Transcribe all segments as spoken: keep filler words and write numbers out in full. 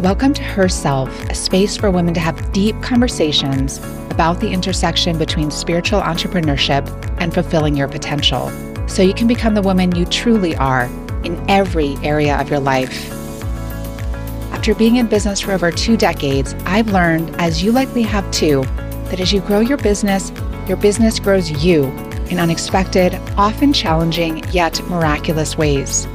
Welcome to Herself, a space for women to have deep conversations about the intersection between spiritual entrepreneurship and fulfilling your potential, so you can become the woman you truly are in every area of your life. After being in business for over two decades, I've learned, as you likely have too, that as you grow your business, your business grows you in unexpected, often challenging, yet miraculous ways.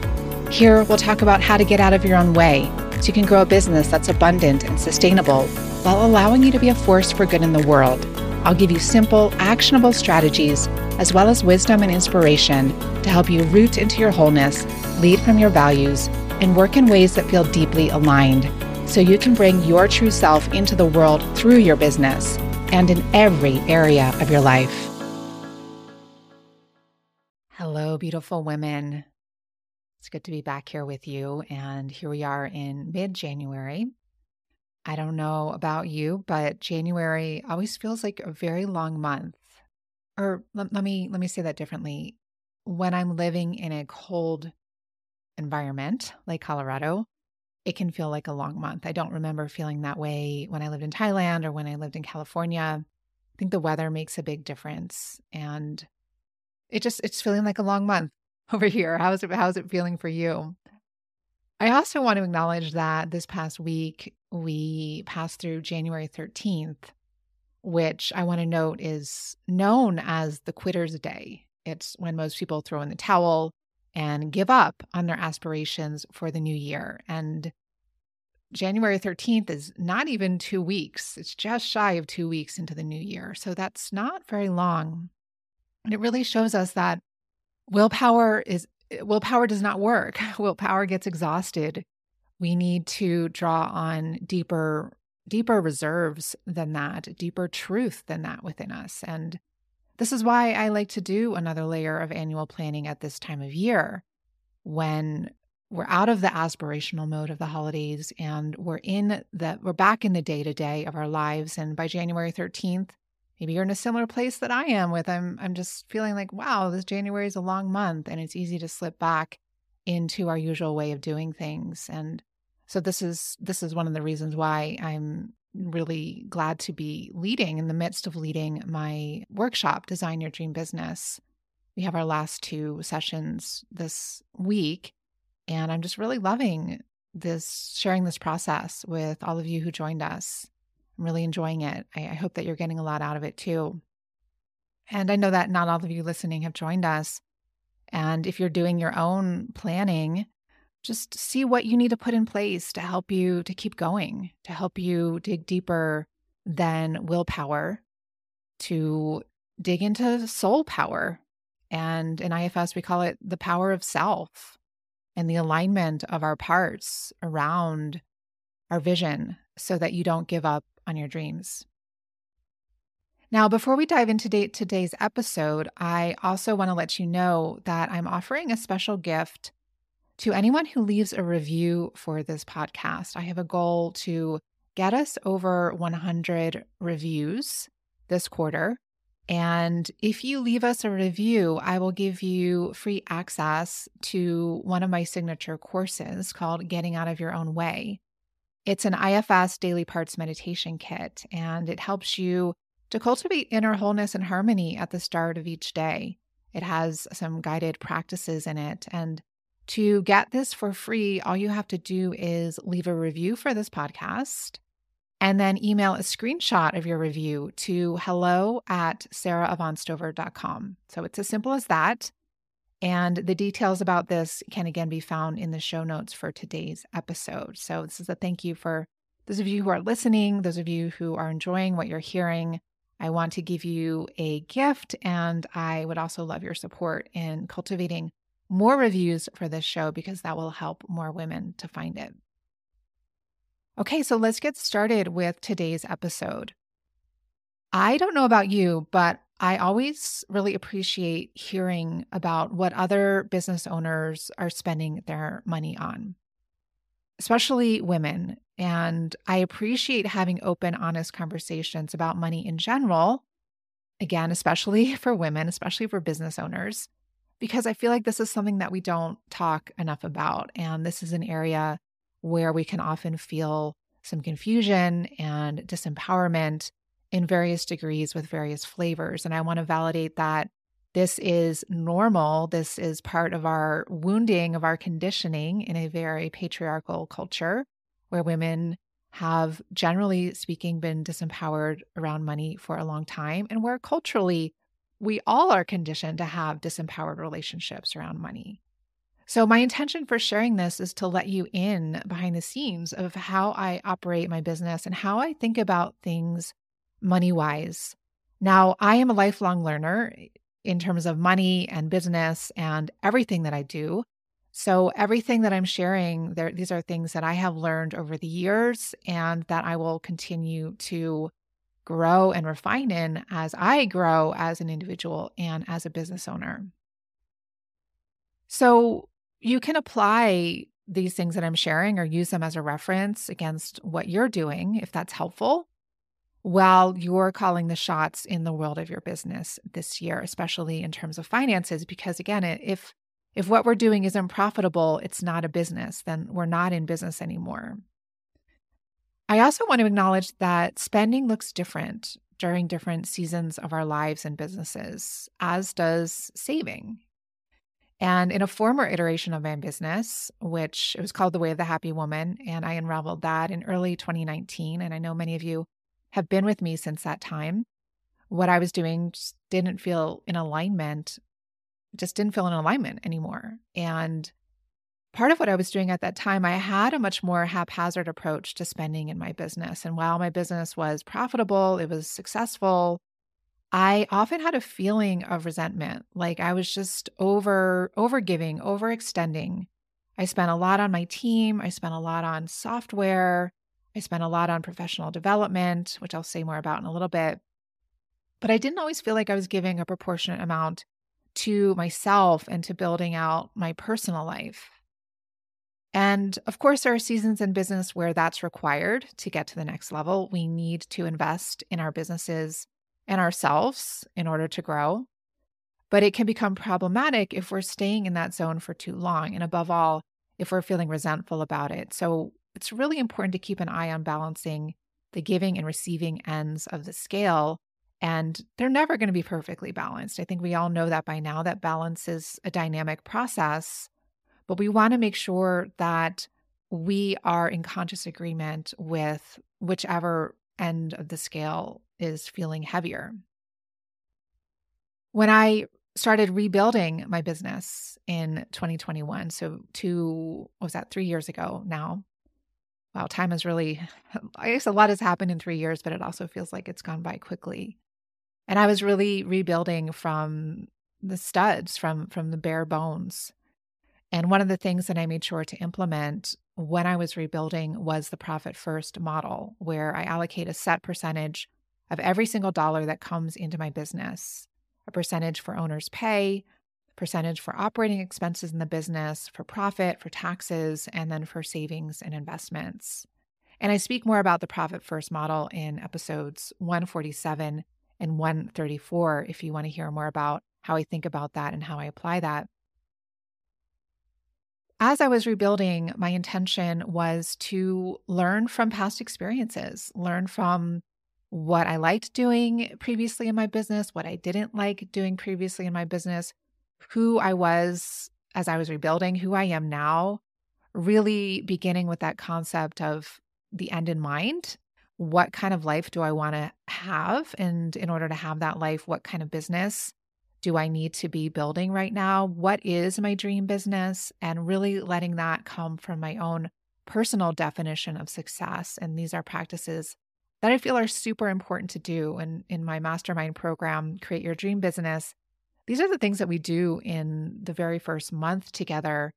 Here, we'll talk about how to get out of your own way, so you can grow a business that's abundant and sustainable while allowing you to be a force for good in the world. I'll give you simple, actionable strategies, as well as wisdom and inspiration to help you root into your wholeness, lead from your values, and work in ways that feel deeply aligned, so you can bring your true self into the world through your business and in every area of your life. Hello, beautiful women. It's good to be back here with you, and here we are in mid-January. I don't know about you, but January always feels like a very long month. Or let, let me let me say that differently. When I'm living in a cold environment like Colorado, it can feel like a long month. I don't remember feeling that way when I lived in Thailand or when I lived in California. I think the weather makes a big difference, and it just it's feeling like a long month over here. How's it, how's it feeling for you? I also want to acknowledge that this past week, we passed through January thirteenth, which I want to note is known as the Quitter's Day. It's when most people throw in the towel and give up on their aspirations for the new year. And January thirteenth is not even two weeks. It's just shy of two weeks into the new year. So that's not very long. And it really shows us that Willpower is willpower does not work. Willpower gets exhausted. We need to draw on deeper, deeper reserves than that, deeper truth than that within us. And this is why I like to do another layer of annual planning at this time of year, when we're out of the aspirational mode of the holidays and we're in the we're back in the day-to-day of our lives. And by January thirteenth, maybe you're in a similar place that I am with. I'm I'm just feeling like, wow, this January is a long month, and it's easy to slip back into our usual way of doing things. And so this is this is one of the reasons why I'm really glad to be leading in the midst of leading my workshop, Design Your Dream Business. We have our last two sessions this week, and I'm just really loving this, sharing this process with all of you who joined us. I'm really enjoying it. I, I hope that you're getting a lot out of it too. And I know that not all of you listening have joined us. And if you're doing your own planning, just see what you need to put in place to help you to keep going, to help you dig deeper than willpower, to dig into soul power. And in I F S, we call it the power of self and the alignment of our parts around our vision so that you don't give up on your dreams. Now, before we dive into today's episode, I also want to let you know that I'm offering a special gift to anyone who leaves a review for this podcast. I have a goal to get us over one hundred reviews this quarter. And if you leave us a review, I will give you free access to one of my signature courses called Getting Out of Your Own Way. It's an I F S daily parts meditation kit, and it helps you to cultivate inner wholeness and harmony at the start of each day. It has some guided practices in it. And to get this for free, all you have to do is leave a review for this podcast and then email a screenshot of your review to hello at sara avant stover dot com. So it's as simple as that. And the details about this can again be found in the show notes for today's episode. So this is a thank you for those of you who are listening, those of you who are enjoying what you're hearing. I want to give you a gift, and I would also love your support in cultivating more reviews for this show because that will help more women to find it. Okay, so let's get started with today's episode. I don't know about you, but I always really appreciate hearing about what other business owners are spending their money on, especially women. And I appreciate having open, honest conversations about money in general, again, especially for women, especially for business owners, because I feel like this is something that we don't talk enough about. And this is an area where we can often feel some confusion and disempowerment in various degrees with various flavors. And I want to validate that this is normal. This is part of our wounding, of our conditioning in a very patriarchal culture where women have, generally speaking, been disempowered around money for a long time, and where culturally we all are conditioned to have disempowered relationships around money. So my intention for sharing this is to let you in behind the scenes of how I operate my business and how I think about things money-wise. Now, I am a lifelong learner in terms of money and business and everything that I do. So everything that I'm sharing, there, these are things that I have learned over the years and that I will continue to grow and refine in as I grow as an individual and as a business owner. So you can apply these things that I'm sharing or use them as a reference against what you're doing, if that's helpful, while you're calling the shots in the world of your business this year, especially in terms of finances, because again, if If what we're doing isn't profitable, it's not a business, then we're not in business anymore. I also want to acknowledge that spending looks different during different seasons of our lives and businesses, as does saving. And in a former iteration of my business, which it was called The Way of the Happy Woman, and I unraveled that in early twenty nineteen, and I know many of you have been with me since that time, what I was doing just didn't feel in alignment just didn't feel in alignment anymore. And part of what I was doing at that time, I had a much more haphazard approach to spending in my business. And while my business was profitable, it was successful, I often had a feeling of resentment, like I was just over, over giving, overextending. I spent a lot on my team. I spent a lot on software. I spent a lot on professional development, which I'll say more about in a little bit. But I didn't always feel like I was giving a proportionate amount to myself and to building out my personal life. And of course, there are seasons in business where that's required to get to the next level. We need to invest in our businesses and ourselves in order to grow. But it can become problematic if we're staying in that zone for too long. And above all, if we're feeling resentful about it. So it's really important to keep an eye on balancing the giving and receiving ends of the scale, and they're never going to be perfectly balanced. I think we all know that by now, that balance is a dynamic process, but we want to make sure that we are in conscious agreement with whichever end of the scale is feeling heavier. When I started rebuilding my business in twenty twenty-one, so two, what was that, three years ago now? Wow, time has really, I guess a lot has happened in three years, but it also feels like it's gone by quickly. And I was really rebuilding from the studs, from, from the bare bones. And one of the things that I made sure to implement when I was rebuilding was the profit first model, where I allocate a set percentage of every single dollar that comes into my business, a percentage for owner's pay, percentage for operating expenses in the business, for profit, for taxes, and then for savings and investments. And I speak more about the profit first model in episodes one forty-seven and one thirty-four if you want to hear more about how I think about that and how I apply that. As I was rebuilding, my intention was to learn from past experiences, learn from what I liked doing previously in my business, what I didn't like doing previously in my business, who I was as I was rebuilding, who I am now, really beginning with that concept of the end in mind. What kind of life do I want to have? And in order to have that life, what kind of business do I need to be building right now? What is my dream business? And really letting that come from my own personal definition of success. And these are practices that I feel are super important to do. And in my mastermind program, Create Your Dream Business, these are the things that we do in the very first month together.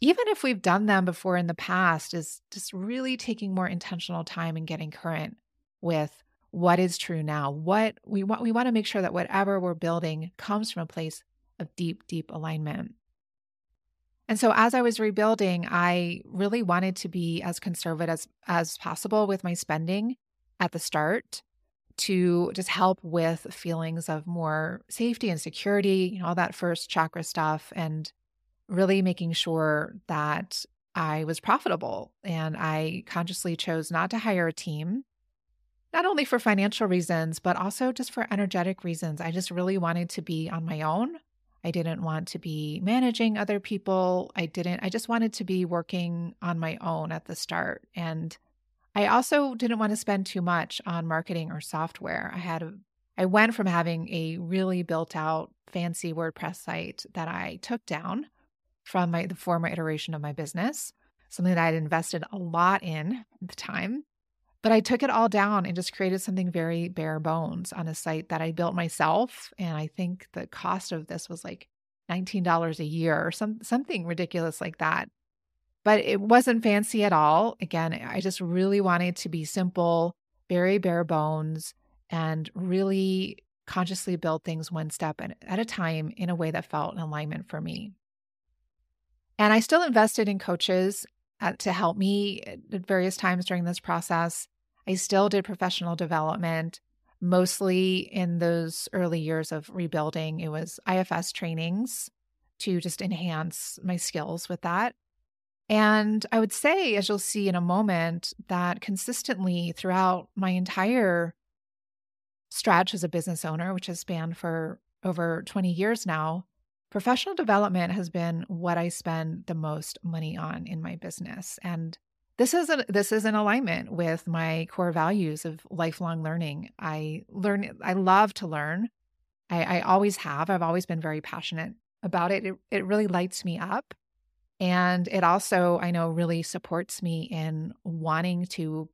Even if we've done them before in the past, is just really taking more intentional time and getting current with what is true now. What we want, we want to make sure that whatever we're building comes from a place of deep, deep alignment. And so as I was rebuilding, I really wanted to be as conservative as, as possible with my spending at the start to just help with feelings of more safety and security, you know, all that first chakra stuff, and really making sure that I was profitable. And I consciously chose not to hire a team, not only for financial reasons, but also just for energetic reasons. I just really wanted to be on my own. I didn't want to be managing other people. I didn't, I just wanted to be working on my own at the start. And I also didn't want to spend too much on marketing or software. I had, a, I went from having a really built out fancy WordPress site that I took down from my, the former iteration of my business, something that I had invested a lot in at the time. But I took it all down and just created something very bare bones on a site that I built myself. And I think the cost of this was like nineteen dollars a year or some, something ridiculous like that. But it wasn't fancy at all. Again, I just really wanted to be simple, very bare bones, and really consciously build things one step at a time in a way that felt in alignment for me. And I still invested in coaches to help me at various times during this process. I still did professional development, mostly in those early years of rebuilding. It was I F S trainings to just enhance my skills with that. And I would say, as you'll see in a moment, that consistently throughout my entire stretch as a business owner, which has spanned for over twenty years now, professional development has been what I spend the most money on in my business. And this is a, this is in alignment with my core values of lifelong learning. I learn, I love to learn. I, I always have. I've always been very passionate about it. It, it really lights me up. And it also, I know, really supports me in wanting to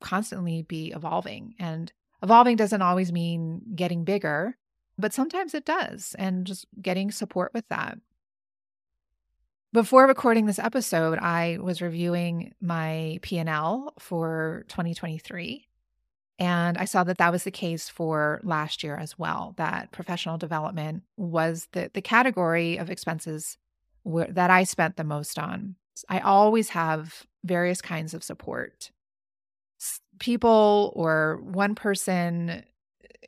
constantly be evolving. And evolving doesn't always mean getting bigger, but sometimes it does, and just getting support with that. Before recording this episode, I was reviewing my P and L for twenty twenty-three, and I saw that that was the case for last year as well, that professional development was the, the category of expenses where, that I spent the most on. I always have various kinds of support. People or one person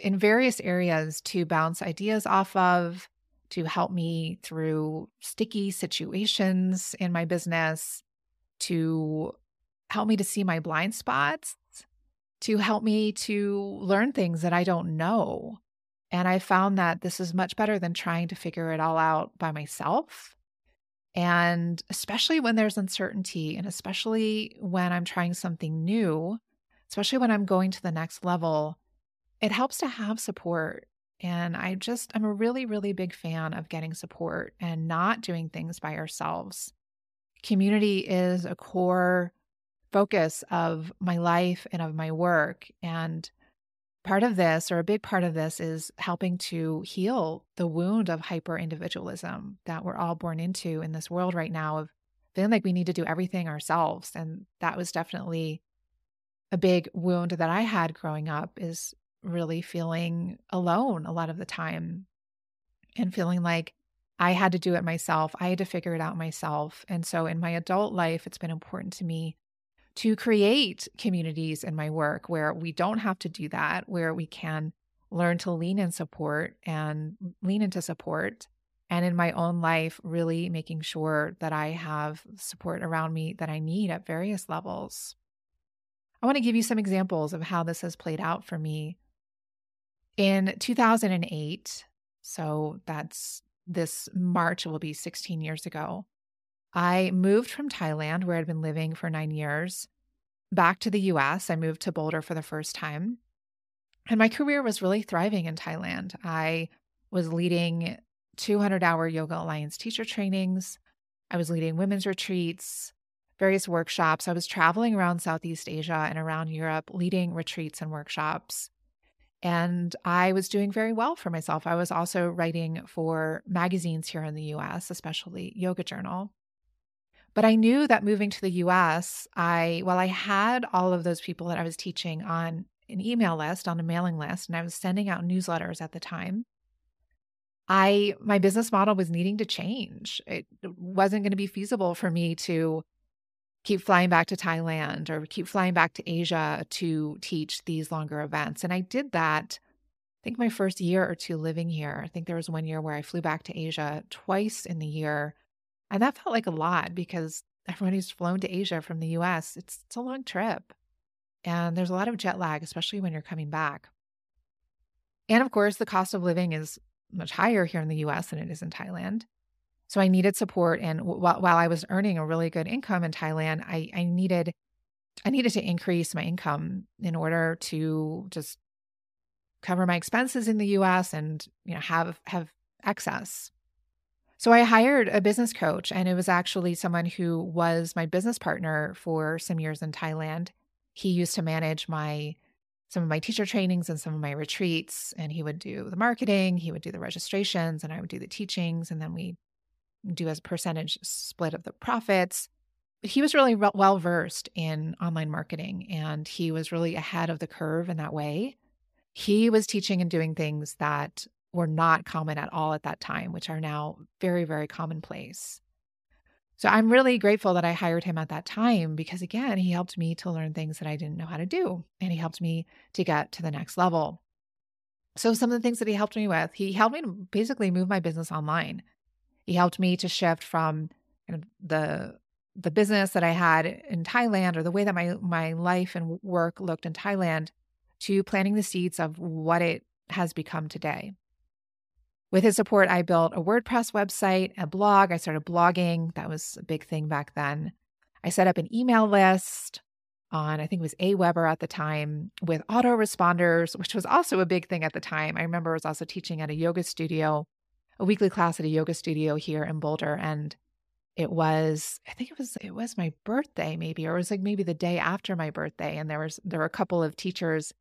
in various areas to bounce ideas off of, to help me through sticky situations in my business, to help me to see my blind spots, to help me to learn things that I don't know. And I found that this is much better than trying to figure it all out by myself. And especially when there's uncertainty, and especially when I'm trying something new, especially when I'm going to the next level, it helps to have support. And I just, I'm a really, really big fan of getting support and not doing things by ourselves. Community is a core focus of my life and of my work. And part of this, or a big part of this, is helping to heal the wound of hyper-individualism that we're all born into in this world right now, of feeling like we need to do everything ourselves. And that was definitely a big wound that I had growing up, is really feeling alone a lot of the time and feeling like I had to do it myself. I had to figure it out myself. And so in my adult life, it's been important to me to create communities in my work where we don't have to do that, where we can learn to lean in support and lean into support. And in my own life, really making sure that I have support around me that I need at various levels. I want to give you some examples of how this has played out for me. In two thousand eight, so that's this March, it will be sixteen years ago, I moved from Thailand, where I'd been living for nine years, back to the U S. I moved to Boulder for the first time. And my career was really thriving in Thailand. I was leading two hundred hour Yoga Alliance teacher trainings. I was leading women's retreats, various workshops. I was traveling around Southeast Asia and around Europe, leading retreats and workshops. And I was doing very well for myself. I was also writing for magazines here in the U S, especially Yoga Journal. But I knew that moving to the U S, I while I had all of those people that I was teaching on an email list, on a mailing list, and I was sending out newsletters at the time, I my business model was needing to change. It wasn't going to be feasible for me to keep flying back to Thailand or keep flying back to Asia to teach these longer events. And I did that, I think, my first year or two living here. I think there was one year where I flew back to Asia twice in the year. And that felt like a lot, because everyone who's flown to Asia from the U S, it's, it's a long trip. And there's a lot of jet lag, especially when you're coming back. And of course, the cost of living is much higher here in the U S than it is in Thailand. So I needed support. And w- while I was earning a really good income in Thailand, I, I needed I needed to increase my income in order to just cover my expenses in the U S and, you know, have have excess. So I hired a business coach, and it was actually someone who was my business partner for some years in Thailand. He used to manage my some of my teacher trainings and some of my retreats, and he would do the marketing, he would do the registrations, and I would do the teachings, and then we do a percentage split of the profits. But he was really re- well-versed in online marketing, and he was really ahead of the curve in that way. He was teaching and doing things that were not common at all at that time, which are now very, very commonplace. So I'm really grateful that I hired him at that time, because again, he helped me to learn things that I didn't know how to do, and he helped me to get to the next level. So some of the things that he helped me with, he helped me to basically move my business online. He helped me to shift from the the business that I had in Thailand, or the way that my my life and work looked in Thailand, to planting the seeds of what it has become today. With his support, I built a WordPress website, a blog. I started blogging. That was a big thing back then. I set up an email list on, I think it was AWeber at the time, with autoresponders, which was also a big thing at the time. I remember I was also teaching at a yoga studio, a weekly class at a yoga studio here in Boulder. And it was, I think it was, it was my birthday maybe, or it was like maybe the day after my birthday. And there was, there were a couple of teachers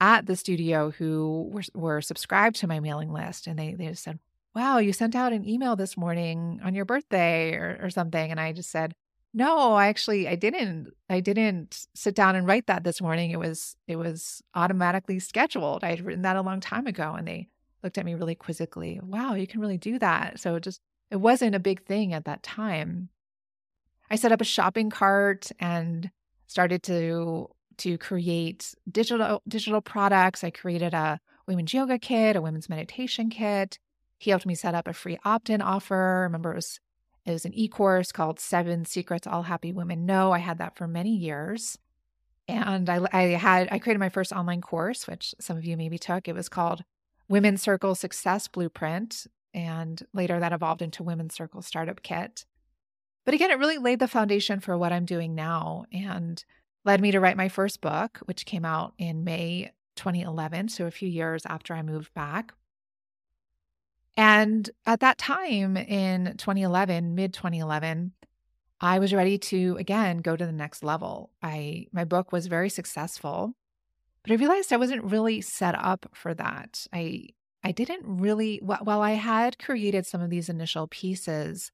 at the studio who were, were subscribed to my mailing list. And they, they just said, wow, you sent out an email this morning on your birthday or, or something. And I just said, no, I actually, I didn't, I didn't sit down and write that this morning. It was, it was automatically scheduled. I had written that a long time ago. And they looked at me really quizzically. Wow, you can really do that. So it just, it wasn't a big thing at that time. I set up a shopping cart and started to to create digital digital products. I created a women's yoga kit, a women's meditation kit. He helped me set up a free opt-in offer. Remember, it was, it was an e-course called Seven Secrets All Happy Women Know. I had that for many years. And I, I had, I created my first online course, which some of you maybe took. It was called Women's Circle Success Blueprint. And later that evolved into Women's Circle Startup Kit. But again, it really laid the foundation for what I'm doing now and led me to write my first book, which came out in May twenty eleven. So a few years after I moved back. And at that time in twenty eleven, mid twenty eleven, I was ready to, again, go to the next level. I, my book was very successful, but I realized I wasn't really set up for that. I, I didn't really, while I had created some of these initial pieces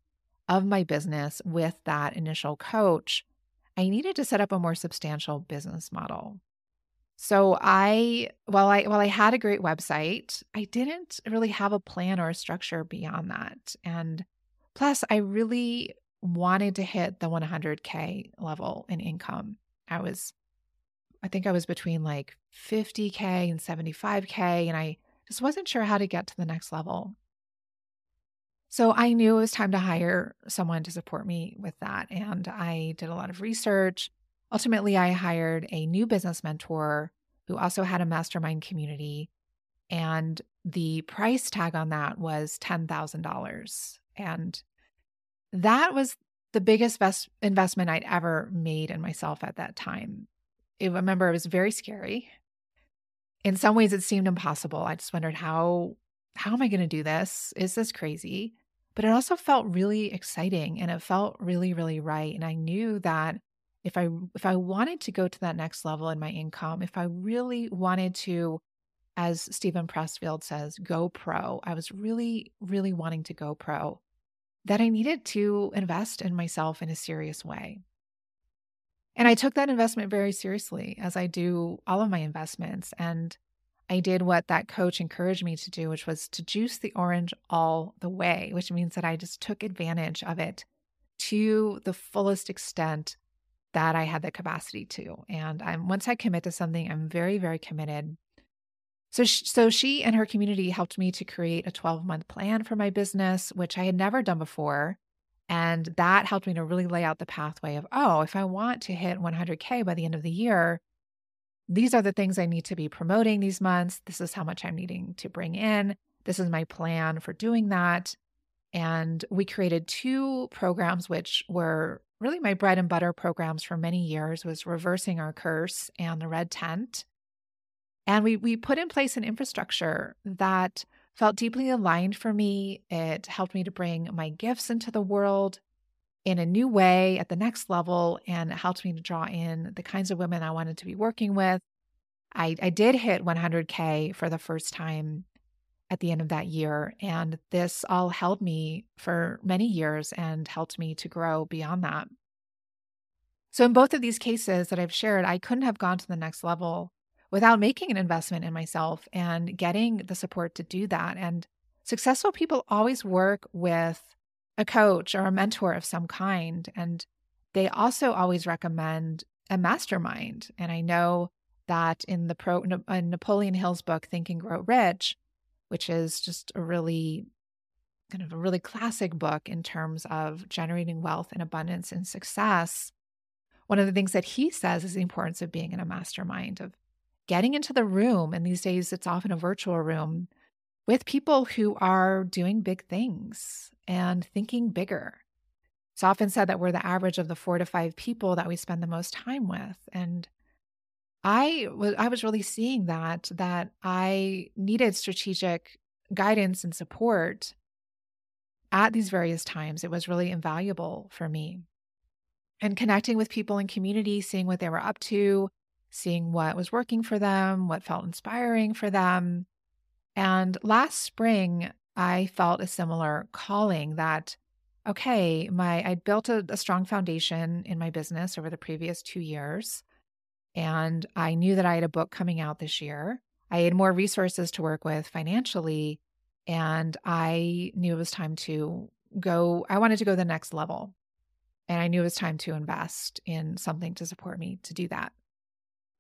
of my business with that initial coach, I needed to set up a more substantial business model. So I, while I, while I had a great website, I didn't really have a plan or a structure beyond that. And plus I really wanted to hit the one hundred K level in income. I was, I think I was between like fifty K and seventy-five K, and I just wasn't sure how to get to the next level. So I knew it was time to hire someone to support me with that. And I did a lot of research. Ultimately, I hired a new business mentor who also had a mastermind community. And the price tag on that was ten thousand dollars. And that was the biggest best investment I'd ever made in myself at that time. I remember it was very scary. In some ways, it seemed impossible. I just wondered, how, how am I going to do this? Is this crazy? But it also felt really exciting, and it felt really, really right. And I knew that if I, if I wanted to go to that next level in my income, if I really wanted to, as Stephen Pressfield says, go pro, I was really, really wanting to go pro, that I needed to invest in myself in a serious way. And I took that investment very seriously, as I do all of my investments. And I did what that coach encouraged me to do, which was to juice the orange all the way, which means that I just took advantage of it to the fullest extent that I had the capacity to. And I'm, once I commit to something, I'm very, very committed. So she, so she and her community helped me to create a twelve-month plan for my business, which I had never done before. And that helped me to really lay out the pathway of, oh, if I want to hit one hundred K by the end of the year, these are the things I need to be promoting these months. This is how much I'm needing to bring in. This is my plan for doing that. And we created two programs, which were really my bread and butter programs for many years, was Reversing Our Curse and the Red Tent. And we we put in place an infrastructure that felt deeply aligned for me. It helped me to bring my gifts into the world in a new way at the next level, and it helped me to draw in the kinds of women I wanted to be working with. I, I did hit one hundred K for the first time at the end of that year, and this all held me for many years and helped me to grow beyond that. So in both of these cases that I've shared, I couldn't have gone to the next level without making an investment in myself and getting the support to do that. And successful people always work with a coach or a mentor of some kind, and they also always recommend a mastermind. And I know that in the pro, in Napoleon Hill's book, Think and Grow Rich, which is just a really kind of a really classic book in terms of generating wealth and abundance and success, one of the things that he says is the importance of being in a mastermind, of getting into the room, and these days it's often a virtual room, with people who are doing big things and thinking bigger. It's often said that we're the average of the four to five people that we spend the most time with. And I was I was really seeing that, that I needed strategic guidance and support at these various times. It was really invaluable for me. And connecting with people in community, seeing what they were up to, seeing what was working for them, what felt inspiring for them. And last spring, I felt a similar calling that, okay, my I'd built a, a strong foundation in my business over the previous two years. And I knew that I had a book coming out this year. I had more resources to work with financially, and I knew it was time to go. I wanted to go to the next level, and I knew it was time to invest in something to support me to do that.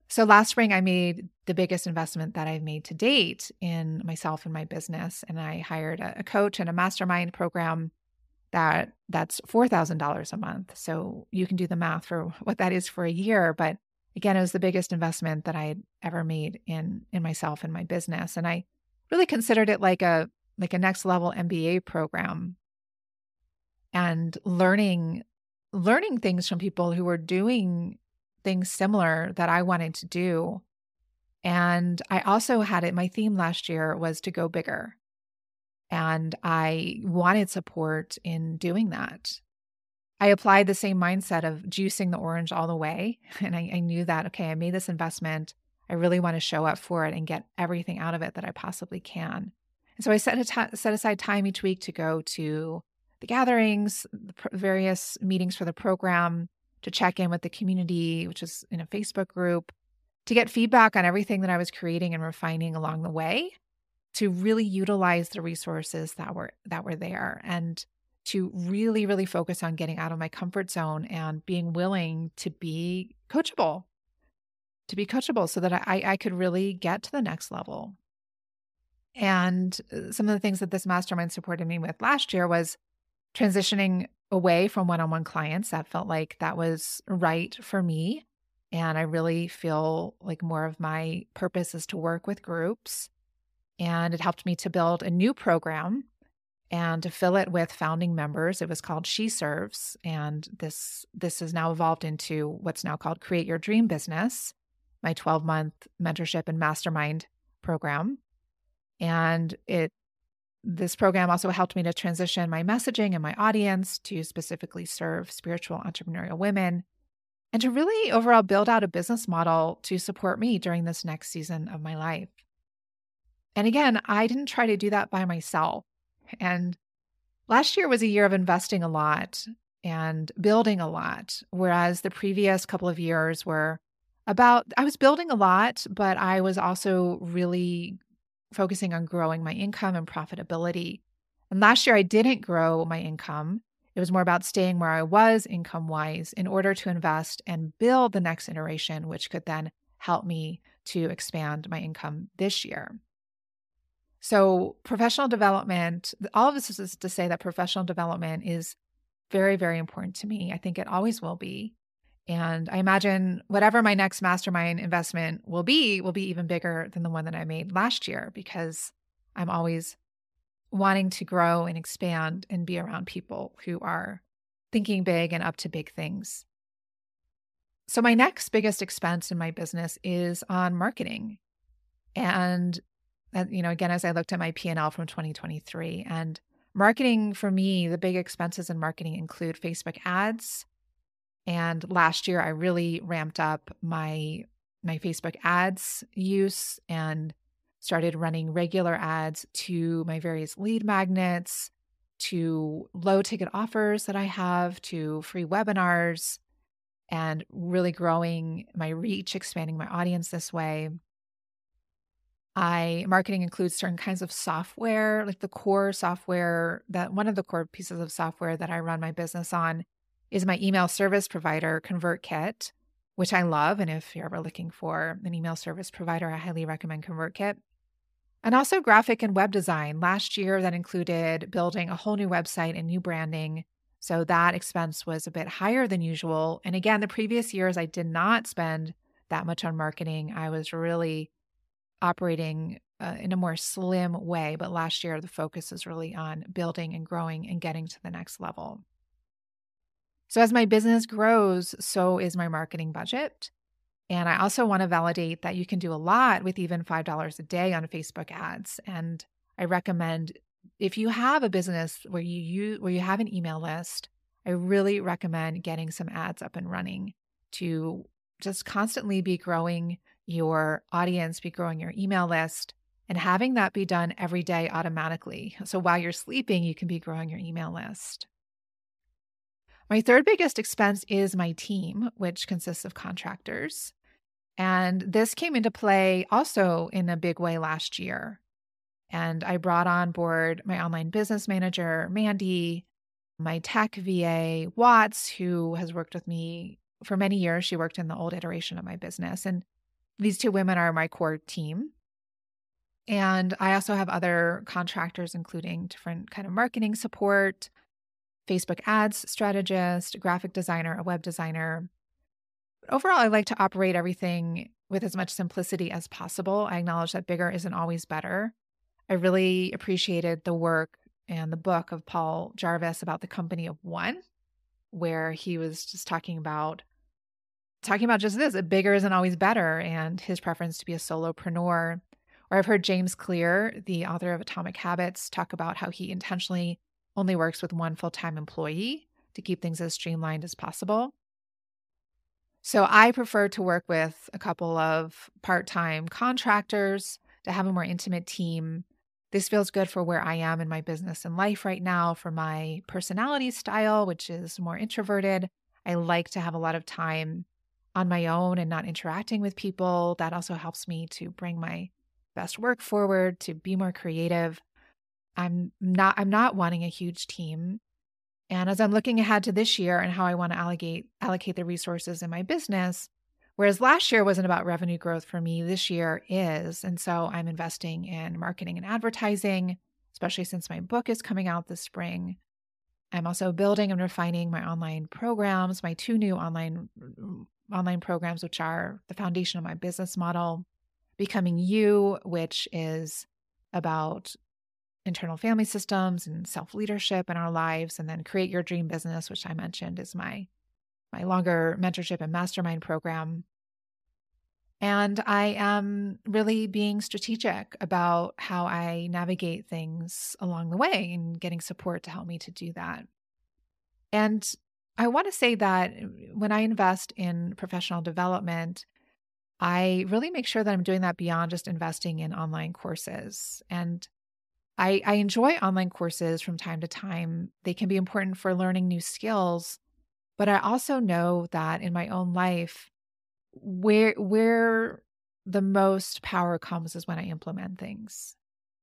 So last spring, I made the biggest investment that I've made to date in myself and my business, and I hired a, a coach and a mastermind program that that's four thousand dollars a month. So you can do the math for what that is for a year, but Again, it was the biggest investment that I had ever made in in myself and my business. And I really considered it like a like a next level M B A program, and learning learning things from people who were doing things similar that I wanted to do. And I also had it, my theme last year was to go bigger. And I wanted support in doing that. I applied the same mindset of juicing the orange all the way. And I, I knew that, okay, I made this investment. I really want to show up for it and get everything out of it that I possibly can. And so I set, a t- set aside time each week to go to the gatherings, the pr- various meetings for the program, to check in with the community, which is in a Facebook group, to get feedback on everything that I was creating and refining along the way, to really utilize the resources that were that were there, and to really, really focus on getting out of my comfort zone and being willing to be coachable, to be coachable so that I, I could really get to the next level. And some of the things that this mastermind supported me with last year was transitioning away from one-on-one clients. That felt like that was right for me. And I really feel like more of my purpose is to work with groups. And it helped me to build a new program and to fill it with founding members. It was called She Serves. And this this has now evolved into what's now called Create Your Dream Business, my twelve-month mentorship and mastermind program. And it this program also helped me to transition my messaging and my audience to specifically serve spiritual entrepreneurial women, and to really overall build out a business model to support me during this next season of my life. And again, I didn't try to do that by myself. And last year was a year of investing a lot and building a lot, whereas the previous couple of years were about, I was building a lot, but I was also really focusing on growing my income and profitability. And last year, I didn't grow my income. It was more about staying where I was income-wise in order to invest and build the next iteration, which could then help me to expand my income this year. So professional development, all of this is to say that professional development is very, very important to me. I think it always will be. And I imagine whatever my next mastermind investment will be, will be even bigger than the one that I made last year, because I'm always wanting to grow and expand and be around people who are thinking big and up to big things. So my next biggest expense in my business is on marketing. And you know, again, as I looked at my P and L from twenty twenty-three, and marketing for me, the big expenses in marketing include Facebook ads. And last year, I really ramped up my my Facebook ads use and started running regular ads to my various lead magnets, to low ticket offers that I have, to free webinars, and really growing my reach, expanding my audience this way. I marketing includes certain kinds of software, like the core software that one of the core pieces of software that I run my business on is my email service provider, ConvertKit, which I love. And if you're ever looking for an email service provider, I highly recommend ConvertKit. And also graphic and web design. Last year, that included building a whole new website and new branding. So that expense was a bit higher than usual. And again, the previous years, I did not spend that much on marketing. I was really operating uh, in a more slim way. But last year, the focus is really on building and growing and getting to the next level. So as my business grows, so is my marketing budget. And I also want to validate that you can do a lot with even five dollars a day on Facebook ads. And I recommend if you have a business where you use, where you have an email list, I really recommend getting some ads up and running to just constantly be growing your audience, be growing your email list, and having that be done every day automatically. So while you're sleeping, you can be growing your email list. My third biggest expense is my team, which consists of contractors. And this came into play also in a big way last year. And I brought on board my online business manager, Mandy, my tech V A, Watts, who has worked with me for many years. She worked in the old iteration of my business. And these two women are my core team. And I also have other contractors, including different kind of marketing support, Facebook ads strategist, graphic designer, a web designer. overall, I like to operate everything with as much simplicity as possible. I acknowledge that bigger isn't always better. I really appreciated the work and the book of Paul Jarvis about the company of one, where he was just talking about talking about just this, bigger isn't always better, and his preference to be a solopreneur. Or I've heard James Clear, the author of Atomic Habits, talk about how he intentionally only works with one full-time employee to keep things as streamlined as possible. So I prefer to work with a couple of part-time contractors to have a more intimate team. This feels good for where I am in my business and life right now, for my personality style, which is more introverted. I like to have a lot of time on my own and not interacting with people. That also helps me to bring my best work forward, to be more creative. I'm not I'm not wanting a huge team. And as I'm looking ahead to this year and how I want to allocate allocate the resources in my business, whereas last year wasn't about revenue growth for me, this year is. And so I'm investing in marketing and advertising, especially since my book is coming out this spring. I'm also building and refining my online programs, my two new online online programs, which are the foundation of my business model, Becoming You, which is about internal family systems and self-leadership in our lives, and then Create Your Dream Business, which I mentioned is my, my longer mentorship and mastermind program. And I am really being strategic about how I navigate things along the way and getting support to help me to do that. And I want to say that when I invest in professional development, I really make sure that I'm doing that beyond just investing in online courses. And I, I enjoy online courses from time to time. They can be important for learning new skills, but I also know that in my own life, where where the most power comes is when I implement things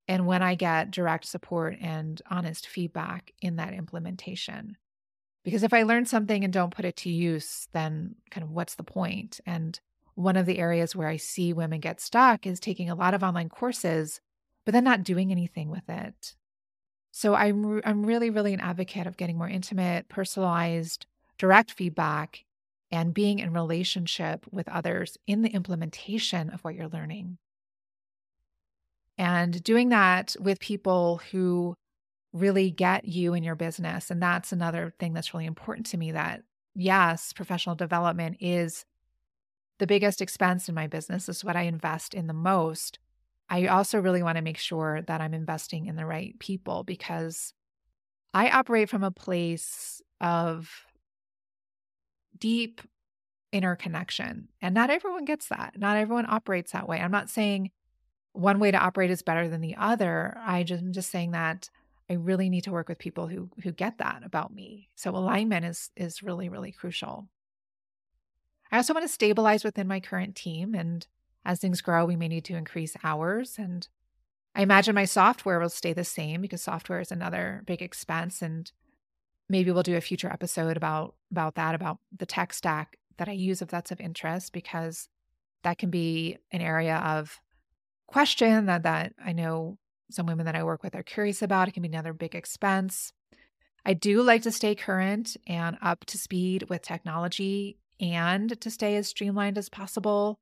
and when I get direct support and honest feedback in that implementation. Because if I learn something and don't put it to use, then kind of what's the point? And one of the areas where I see women get stuck is taking a lot of online courses but then not doing anything with it. So I'm, I'm really, really an advocate of getting more intimate, personalized, direct feedback and being in relationship with others in the implementation of what you're learning. And doing that with people who really get you in your business. And that's another thing that's really important to me, that yes, professional development is the biggest expense in my business. It's what I invest in the most. I also really want to make sure that I'm investing in the right people, because I operate from a place of deep interconnection, and not everyone gets that. Not everyone operates that way. I'm not saying one way to operate is better than the other. I just, I'm just saying that I really need to work with people who who get that about me. So alignment is is really, really crucial. I also want to stabilize within my current team, and as things grow, we may need to increase hours. And I imagine my software will stay the same, because software is another big expense. And maybe we'll do a future episode about, about that, about the tech stack that I use, if that's of interest, because that can be an area of question that, that I know some women that I work with are curious about. It can be another big expense. I do like to stay current and up to speed with technology and to stay as streamlined as possible.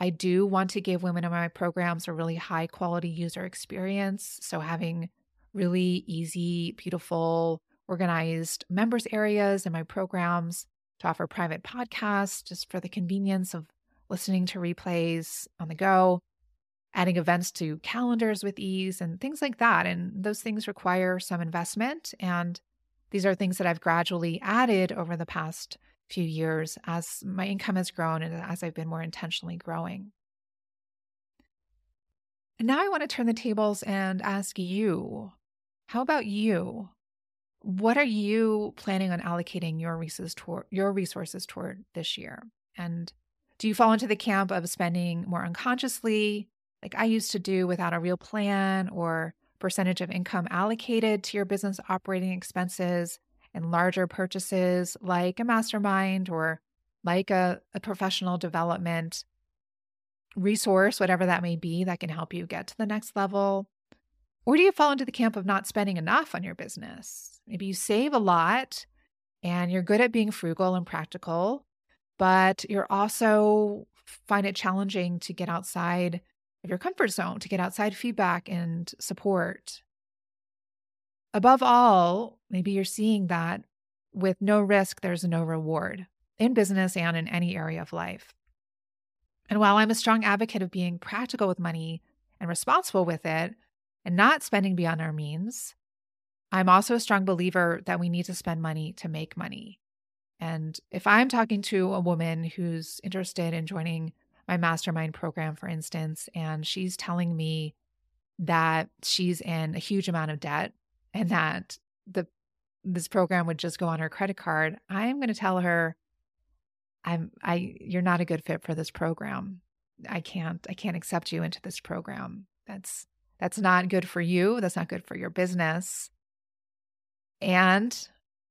I do want to give women in my programs a really high quality user experience. So having really easy, beautiful, organized members areas in my programs, to offer private podcasts just for the convenience of listening to replays on the go, adding events to calendars with ease and things like that. And those things require some investment. And these are things that I've gradually added over the past few years as my income has grown and as I've been more intentionally growing. And now I want to turn the tables and ask you, how about you? What are you planning on allocating your resources toward, your resources toward this year? And do you fall into the camp of spending more unconsciously, like I used to do, without a real plan or percentage of income allocated to your business operating expenses? And larger purchases like a mastermind or like a, a professional development resource, whatever that may be, that can help you get to the next level? Or do you fall into the camp of not spending enough on your business? Maybe you save a lot and you're good at being frugal and practical, but you're also find it challenging to get outside of your comfort zone, to get outside feedback and support. Above all, maybe you're seeing that with no risk, there's no reward in business and in any area of life. And while I'm a strong advocate of being practical with money and responsible with it and not spending beyond our means, I'm also a strong believer that we need to spend money to make money. And if I'm talking to a woman who's interested in joining my mastermind program, for instance, and she's telling me that she's in a huge amount of debt and that the this program would just go on her credit card, I'm going to tell her, I'm I you're not a good fit for this program. I can't I can't accept you into this program. That's that's not good for you. That's not good for your business. And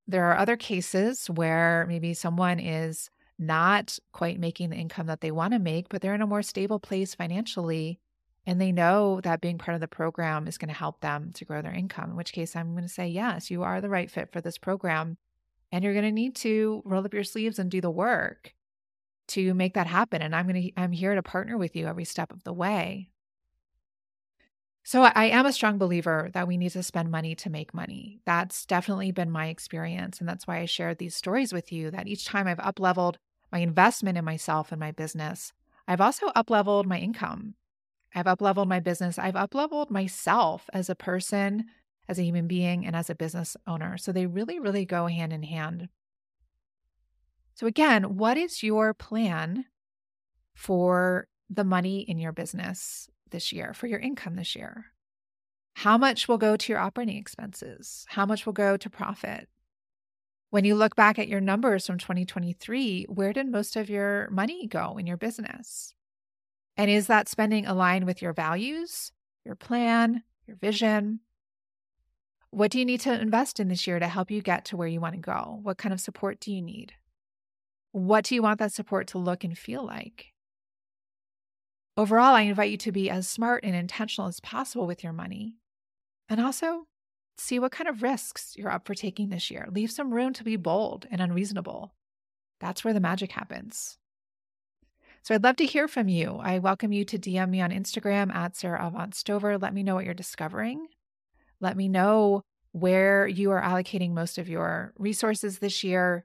there are other cases where maybe someone is not quite making the income that they want to make, but they're in a more stable place financially, and they know that being part of the program is going to help them to grow their income, in which case I'm going to say, yes, you are the right fit for this program, and you're going to need to roll up your sleeves and do the work to make that happen, and I'm going to I'm here to partner with you every step of the way. So I am a strong believer that we need to spend money to make money. That's definitely been my experience. And that's why I shared these stories with you, that each time I've up-leveled my investment in myself and my business, I've also up-leveled my income. I've up-leveled my business. I've up-leveled myself as a person, as a human being, and as a business owner. So they really, really go hand in hand. So again, what is your plan for the money in your business this year, for your income this year? How much will go to your operating expenses? How much will go to profit? When you look back at your numbers from twenty twenty-three, where did most of your money go in your business? And is that spending aligned with your values, your plan, your vision? What do you need to invest in this year to help you get to where you want to go? What kind of support do you need? What do you want that support to look and feel like? Overall, I invite you to be as smart and intentional as possible with your money, and also see what kind of risks you're up for taking this year. Leave some room to be bold and unreasonable. That's where the magic happens. So I'd love to hear from you. I welcome you to D M me on Instagram at Sara Avant Stover. Let me know what you're discovering. Let me know where you are allocating most of your resources this year.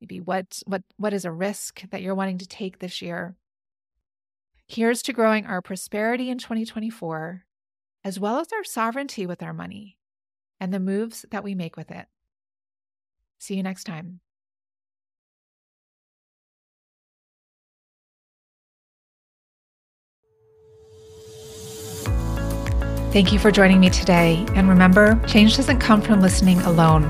Maybe what, what, what is a risk that you're wanting to take this year? Here's to growing our prosperity in twenty twenty-four, as well as our sovereignty with our money and the moves that we make with it. See you next time. Thank you for joining me today. And remember, change doesn't come from listening alone.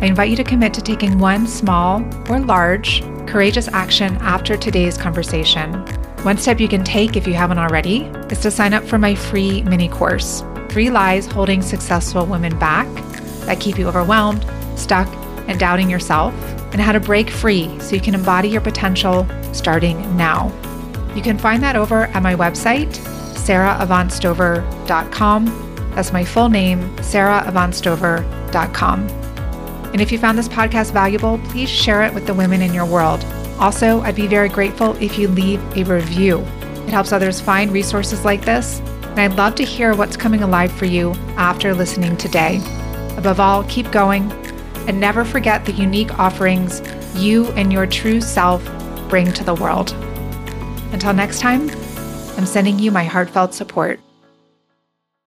I invite you to commit to taking one small or large, courageous action after today's conversation. One step you can take, if you haven't already, is to sign up for my free mini course, Three Lies Holding Successful Women Back That Keep You Overwhelmed, Stuck, and Doubting Yourself, and how to break free so you can embody your potential starting now. You can find that over at my website, sara avant stover dot com. That's my full name, sara avant stover dot com. And if you found this podcast valuable, please share it with the women in your world. Also, I'd be very grateful if you leave a review. It helps others find resources like this, and I'd love to hear what's coming alive for you after listening today. Above all, keep going, and never forget the unique offerings you and your true self bring to the world. Until next time, I'm sending you my heartfelt support.